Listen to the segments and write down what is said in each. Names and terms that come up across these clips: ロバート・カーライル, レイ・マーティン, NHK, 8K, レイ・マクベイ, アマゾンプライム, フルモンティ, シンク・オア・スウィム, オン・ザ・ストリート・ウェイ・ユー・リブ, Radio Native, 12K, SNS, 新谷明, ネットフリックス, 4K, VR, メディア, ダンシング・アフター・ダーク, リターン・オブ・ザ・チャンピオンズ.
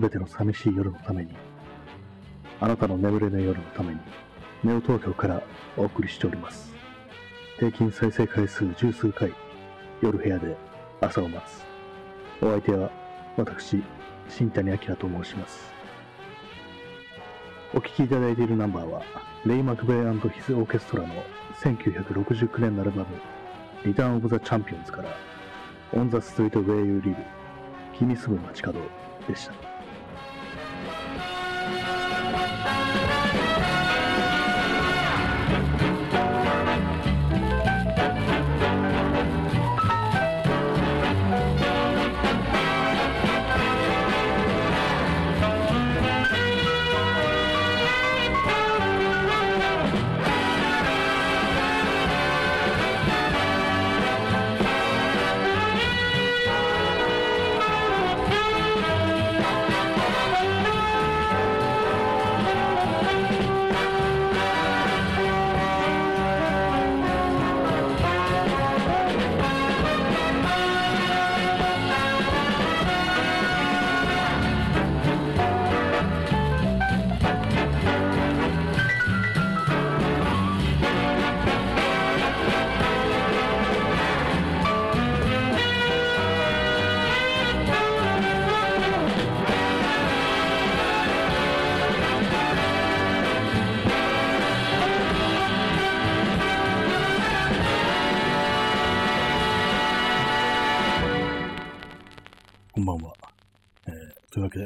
すべての寂しい夜のために、あなたの眠れない夜のために、ネオ東京からお送りしております。平均再生回数十数回、夜部屋で朝を待つ。お相手は私、新谷明と申します。お聞きいただいているナンバーはレイ・マクベイ&ヒズ・オーケストラの1969年のアルバムリターン・オブ・ザ・チャンピオンズからオン・ザ・ストリート・ウェイ・ユー・リブ、君すぐ街角でした。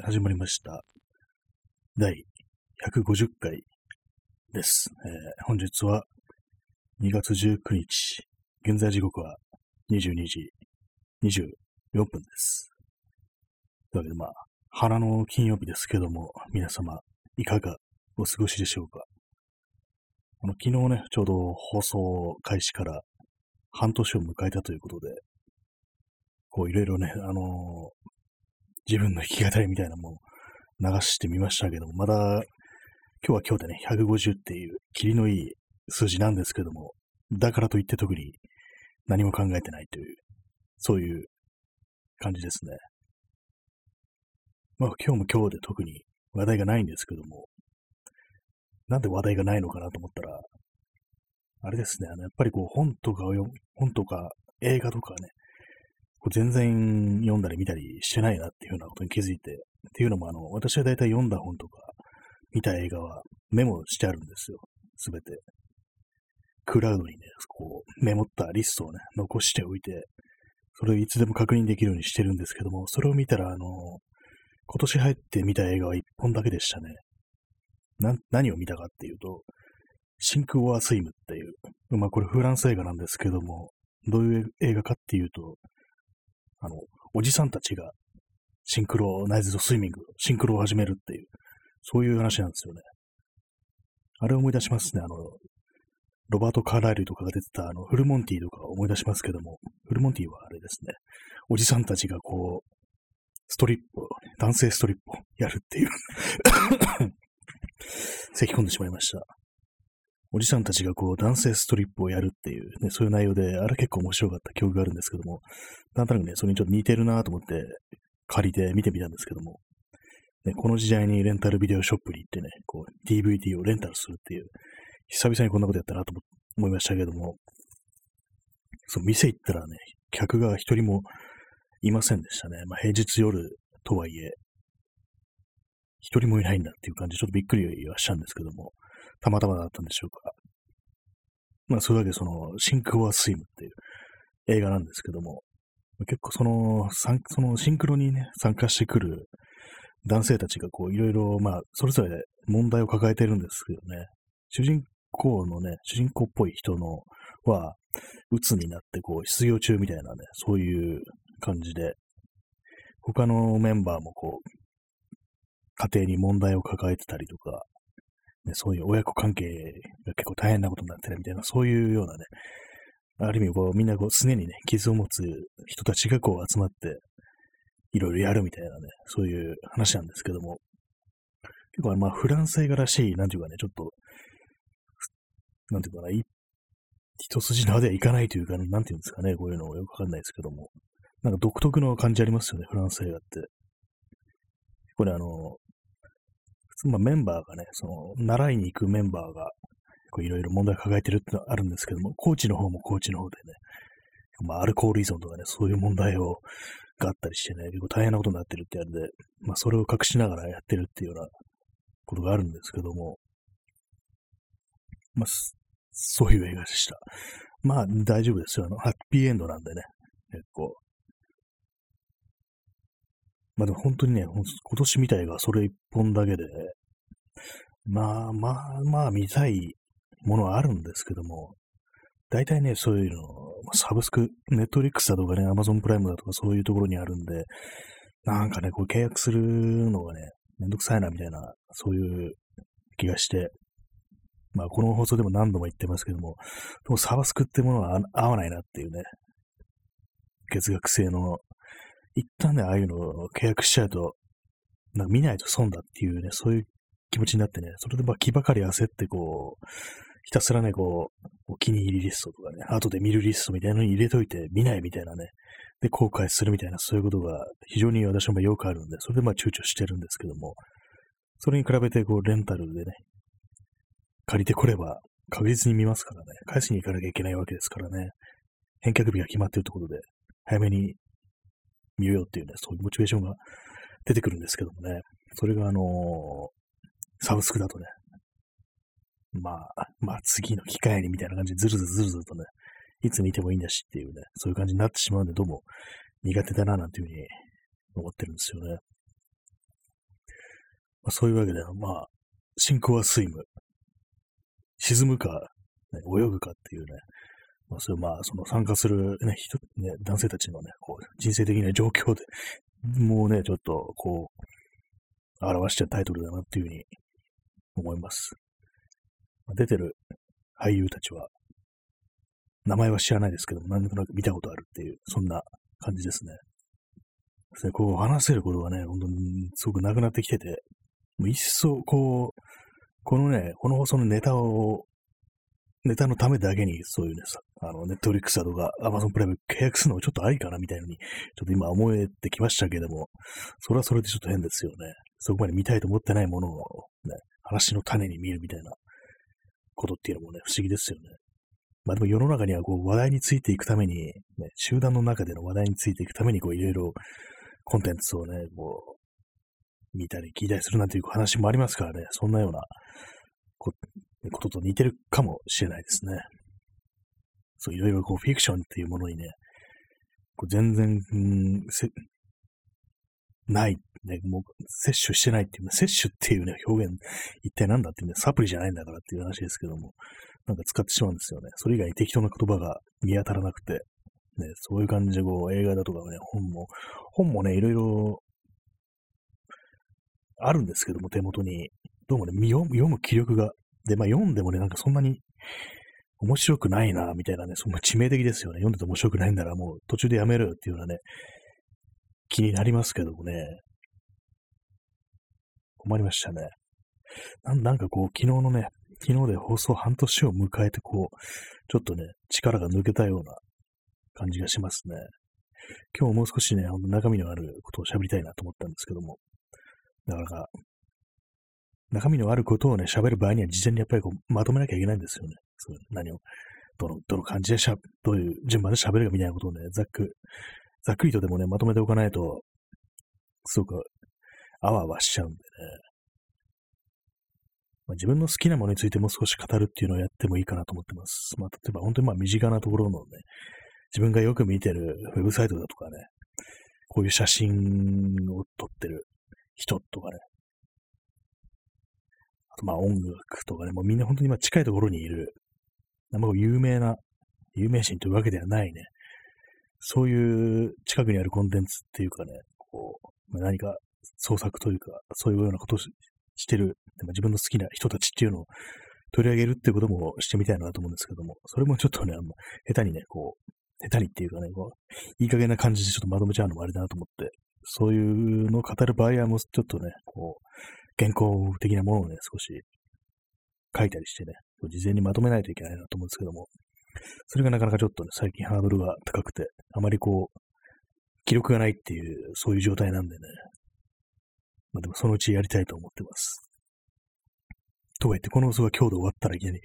始まりました第150回です。本日は2月19日、現在時刻は22時24分です。というわけで、花の金曜日ですけども、皆様いかがお過ごしでしょうか。昨日ね、ちょうど放送開始から半年を迎えたということで、こういろいろね、自分の弾き語りみたいなものを流してみましたけども、まだ今日は今日でね、150っていう霧のいい数字なんですけども、だからといって特に何も考えてないという、そういう感じですね。今日も今日で特に話題がないんですけども、なんで話題がないのかなと思ったら、あれですね、やっぱりこう本とか映画とかね、全然読んだり見たりしてないなっていうようなことに気づいて、っていうのも私はだいたい読んだ本とか見た映画はメモしてあるんですよ。すべてクラウドにね、こうメモったリストをね残しておいて、それをいつでも確認できるようにしてるんですけども、それを見たら今年入って見た映画は一本だけでしたね。何を見たかっていうと、シンク・オア・スイムっていう、これフランス映画なんですけども、どういう映画かっていうと、おじさんたちがシンクロナイズドスイミング、シンクロを始めるっていう、そういう話なんですよね。あれを思い出しますね。ロバート・カーライルとかが出てたフルモンティとかを思い出しますけども、フルモンティはあれですね、おじさんたちがこう、ストリップ、男性ストリップをやるっていう、咳込んでしまいました。おじさんたちがこう男性ストリップをやるっていう、ね、そういう内容で、あれ結構面白かった記憶があるんですけども、なんとなくね、それにちょっと似てるなと思って借りて見てみたんですけども、ね、この時代にレンタルビデオショップに行ってね、こう DVD をレンタルするっていう、久々にこんなことやったなと思いましたけども、そう店行ったらね、客が一人もいませんでしたね。平日夜とはいえ、一人もいないんだっていう感じで、ちょっとびっくりはしたんですけども、たまたまだったんでしょうか。そういうわけで、シンクロ・オア・スイムっていう映画なんですけども、結構そのシンクロにね、参加してくる男性たちがこう、いろいろ、それぞれ問題を抱えてるんですけどね、主人公っぽい人のは、鬱になってこう、失業中みたいなね、そういう感じで、他のメンバーもこう、家庭に問題を抱えてたりとか、ね、そういう親子関係が結構大変なことになってるみたいな、そういうようなね、ある意味こうみんなこう常にね、傷を持つ人たちがこう集まって、いろいろやるみたいなね、そういう話なんですけども、結構フランス映画らしい、なんていうかね、ちょっと、なんていうかな、一筋縄ではいかないというか、なんていうんですかね、こういうのよくわかんないですけども、なんか独特の感じありますよね、フランス映画って。これ普通のメンバーがね、その、習いに行くメンバーが、いろいろ問題を抱えてるってのはあるんですけども、コーチの方もコーチの方でね、まあ、アルコール依存とかね、そういう問題を、があったりしてね、結構大変なことになってるってあれで、まあ、それを隠しながらやってるっていうようなことがあるんですけども、まあ、そういう映画でした。まあ、大丈夫ですよ。ハッピーエンドなんでね、結構。まあでも本当にね、今年みたいがそれ一本だけで、まあ見たいものはあるんですけども、大体ね、そういうの、サブスク、ネットフリックスだとかね、アマゾンプライムだとかそういうところにあるんで、なんかね、こう契約するのがね、めんどくさいなみたいな、そういう気がして、まあこの放送でも何度も言ってますけども、でもサブスクってものは合わないなっていうね、月額制の、一旦ね、ああいうのを契約しちゃうと、なんか見ないと損だっていうね、そういう気持ちになってね、それでまあ気ばかり焦ってこう、ひたすらね、こう、お気に入りリストとかね、後で見るリストみたいなのに入れといて見ないみたいなね、で、後悔するみたいな、そういうことが非常に私もよくあるんで、それでまあ躊躇してるんですけども、それに比べてこう、レンタルでね、借りてこれば確実に見ますからね、返しに行かなきゃいけないわけですからね、返却日が決まっているところで、早めに見ようっていうね、そういうモチベーションが出てくるんですけどもね、それがサブスクだとね、まあ次の機会にみたいな感じでずるずるとね、いつ見てもいいんだしっていうね、そういう感じになってしまうんで、どうも苦手だななんていうふうに思ってるんですよね。まあ、そういうわけで、まあ、進行はスイム。沈むか、ね、泳ぐかっていうね、まあ、それまあ、その参加する、ね、男性たちのね、こう人生的な状況で、もうね、ちょっとこう、表しちゃうタイトルだなっていうふうに思います。出てる俳優たちは、名前は知らないですけども、なんとなく見たことあるっていう、そんな感じですね。でこう話せることがね、本当にすごくなくなってきてて、もう一層こう、このね、この放送のネタのためだけに、そういうね、ネットフリックスだとか、アマゾンプライム契約するのもちょっとありかなみたいなのに、ちょっと今思えてきましたけども、それはそれでちょっと変ですよね。そこまで見たいと思ってないものを、ね、話の種に見るみたいなことっていうのもね、不思議ですよね。まあでも世の中にはこう、話題についていくために、ね、集団の中での話題についていくために、こう、いろいろコンテンツをね、こう、見たり聞いたりするなんていう話もありますからね、そんなようなことと似てるかもしれないですね。そういろいろこうフィクションっていうものにね、こう全然ない、ね、もう摂取してないっていう、ね、摂取っていうね表現一体なんだっていうね、サプリじゃないんだからっていう話ですけども、なんか使ってしまうんですよね。それ以外に適当な言葉が見当たらなくて、ね、そういう感じでこう映画だとかね、本もねいろいろあるんですけども、手元に。どうもね、読む気力が。で、まあ読んでもね、なんかそんなに面白くないな、みたいなね、その致命的ですよね。読んでて面白くないんならもう途中でやめるっていうようなね、気になりますけどもね。困りましたね。なんかこう、昨日で放送半年を迎えてこう、ちょっとね、力が抜けたような感じがしますね。今日もう少しね、中身のあることを喋りたいなと思ったんですけども。なかなか、中身のあることをね、喋る場合には事前にやっぱりこう、まとめなきゃいけないんですよね。そう何を、どの感じでどういう順番で喋るかみたいなことをね、ざっくりとでもね、まとめておかないと、すごく、あわあわしちゃうんでね。まあ、自分の好きなものについても少し語るっていうのをやってもいいかなと思ってます。まあ、例えば本当にまあ、身近なところのね、自分がよく見てるウェブサイトだとかね、こういう写真を撮ってる人とかね。あとまあ音楽とかね、もうみんな本当にまあ近いところにいる、あんま有名人というわけではないね。そういう近くにあるコンテンツっていうかね、こう、何か創作というか、そういうようなことをしてる、自分の好きな人たちっていうのを取り上げるっていうこともしてみたいなと思うんですけども、それもちょっとね、下手にね、こう、下手にっていうかね、こう、いい加減な感じでちょっとまとめちゃうのもあれだなと思って、そういうのを語る場合はもうちょっとね、こう、原稿的なものをね、少し書いたりしてね、事前にまとめないといけないなと思うんですけども、それがなかなかちょっとね、最近ハードルが高くて、あまりこう、気力がないっていう、そういう状態なんでね、まあでもそのうちやりたいと思ってます。とはいって、この放送が今日で終わったらいきなり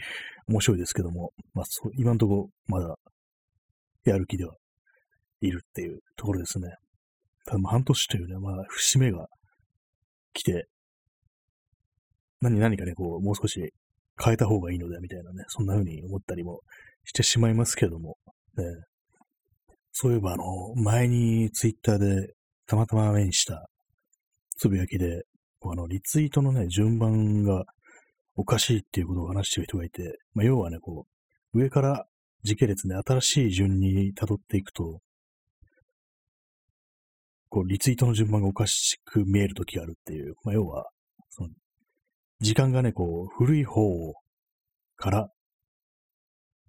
面白いですけども、まあ今のところまだやる気ではいるっていうところですね。ただ半年というね、まあ節目が来て、何かね、こう、もう少し変えた方がいいのだみたいなね、そんな風に思ったりもしてしまいますけども、ね、そういえば前にツイッターでたまたま目にしたつぶやきで、リツイートのね、順番がおかしいっていうことを話してる人がいて、まあ、要はね、こう、上から時系列で、ね、新しい順に辿っていくと、こう、リツイートの順番がおかしく見えるときがあるっていう、まあ、要は、その、時間がね、こう、古い方から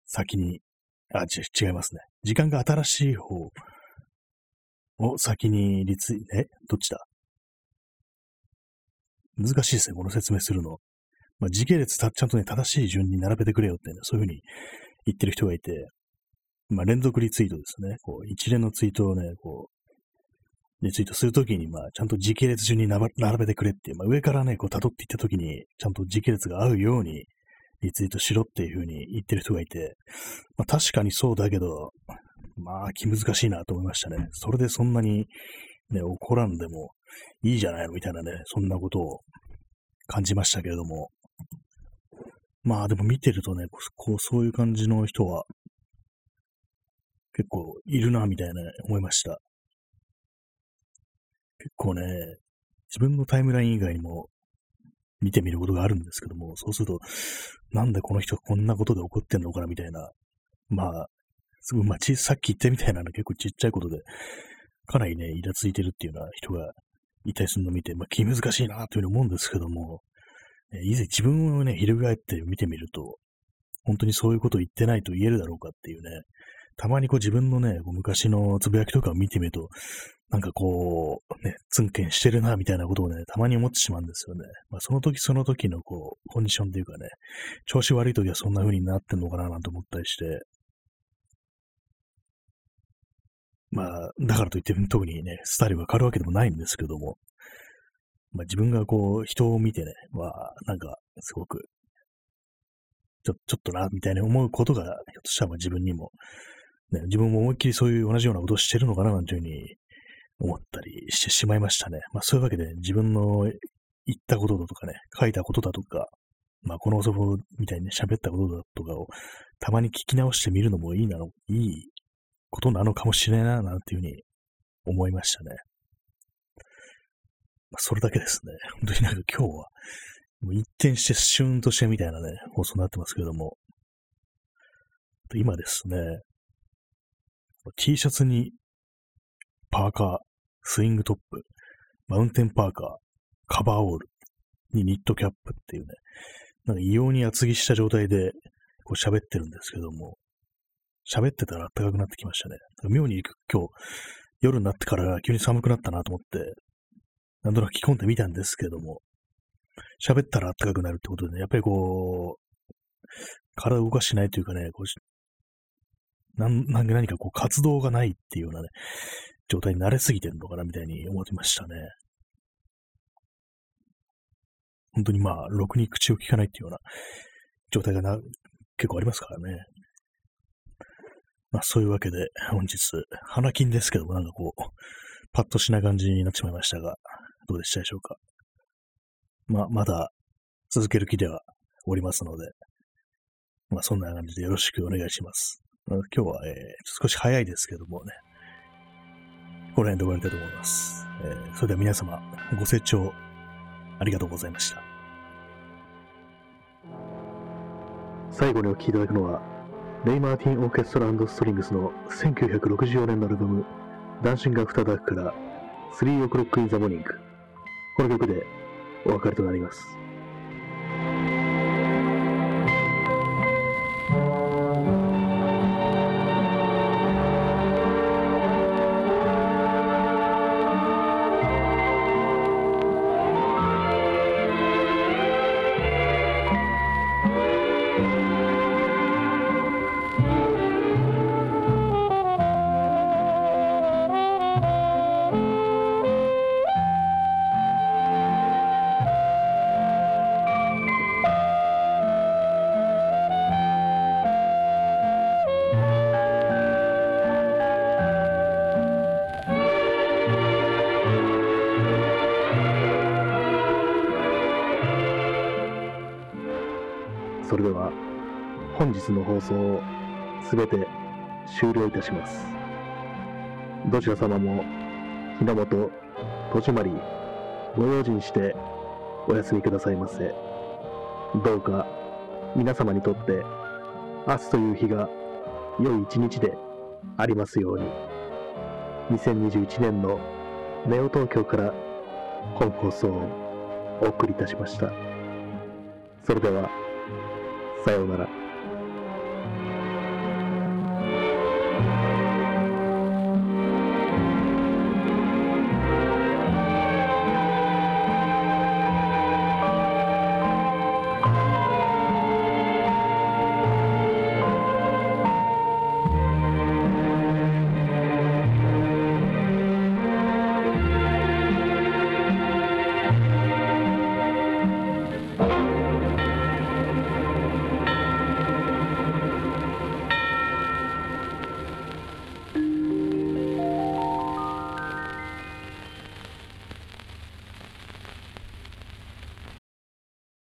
先に、違いますね。時間が新しい方を先にどっちだ？難しいですね、この説明するの。まあ、時系列ちゃんとね、正しい順に並べてくれよってね、そういうふうに言ってる人がいて、まあ、連続リツイートですね。こう、一連のツイートをね、こう、リツイートするときに、まあ、ちゃんと時系列順に並べてくれっていう、まあ、上からね、こう、辿っていったときに、ちゃんと時系列が合うように、リツイートしろっていうふうに言ってる人がいて、まあ、確かにそうだけど、まあ、気難しいなと思いましたね。それでそんなに、ね、怒らんでもいいじゃないのみたいなね、そんなことを感じましたけれども。まあ、でも見てるとね、こう、そういう感じの人は、結構いるな、みたいな、ね、思いました。結構ね、自分のタイムライン以外にも見てみることがあるんですけども、そうすると、なんでこの人こんなことで怒ってんのかなみたいな、まあ、すごい、まあ、さっき言ったみたいなの結構ちっちゃいことで、かなりね、イラついてるっていうような人がいたりするのを見て、まあ、気難しいなというふうに思うんですけども、以前自分をね、翻って見てみると、本当にそういうことを言ってないと言えるだろうかっていうね、たまにこう自分のね、昔のつぶやきとかを見てみると、なんかこう、ね、ツンケンしてるな、みたいなことをね、たまに思ってしまうんですよね。まあ、その時その時のこう、コンディションというかね、調子悪い時はそんな風になってんのかな、なんて思ったりして。まあ、だからといって、特にね、スタイルが変わるわけでもないんですけども、まあ自分がこう、人を見てね、まあ、なんか、すごく、ちょっとな、みたいに思うことが、ひょっとしたら自分にも、ね、自分も思いっきりそういう同じようなことをしてるのかな、なんていうふうに、思ったりしてしまいましたね。まあそういうわけで、ね、自分の言ったことだとかね、書いたことだとか、まあこのおそばみたいにね、喋ったことだとかをたまに聞き直してみるのもいいことなのかもしれないな、なんていうふうに思いましたね。まあそれだけですね。本当になんか今日は、もう一転してシューンとしてみたいなね、放送になってますけれども、今ですね、T シャツにパーカー、スイングトップ、マウンテンパーカー、カバーオールにニットキャップっていうね、なんか異様に厚着した状態でこう喋ってるんですけども、喋ってたら暖かくなってきましたね。妙に今日夜になってから急に寒くなったなと思って、なんとなく着込んでみたんですけども、喋ったら暖かくなるってことでね、やっぱりこう、体を動かしないというかね、こう何かこう活動がないっていうようなね、状態に慣れすぎてるのかなみたいに思ってましたね。本当にまあ、ろくに口を聞かないっていうような状態が結構ありますからね。まあそういうわけで、本日、鼻筋ですけども、なんかこう、パッとしな感じになってしまいましたが、どうでしたでしょうか。まあまだ続ける気ではおりますので、まあそんな感じでよろしくお願いします。今日は、少し早いですけどもね、この辺で終わりたいと思います。それでは皆様、ご清聴ありがとうございました。最後にお聴きいただくのは、レイ・マーティン・オーケストラ&ストリングスの1964年のアルバム、ダンシング・アフター・ダークから、3 o'clock in the morning。この曲でお別れとなります。それでは本日の放送をすべて終了いたします。どちら様も日の元戸締まりご用心してお休みくださいませ。どうか皆様にとって明日という日が良い一日でありますように。2021年のネオ東京から本放送をお送りいたしました。それではさようなら。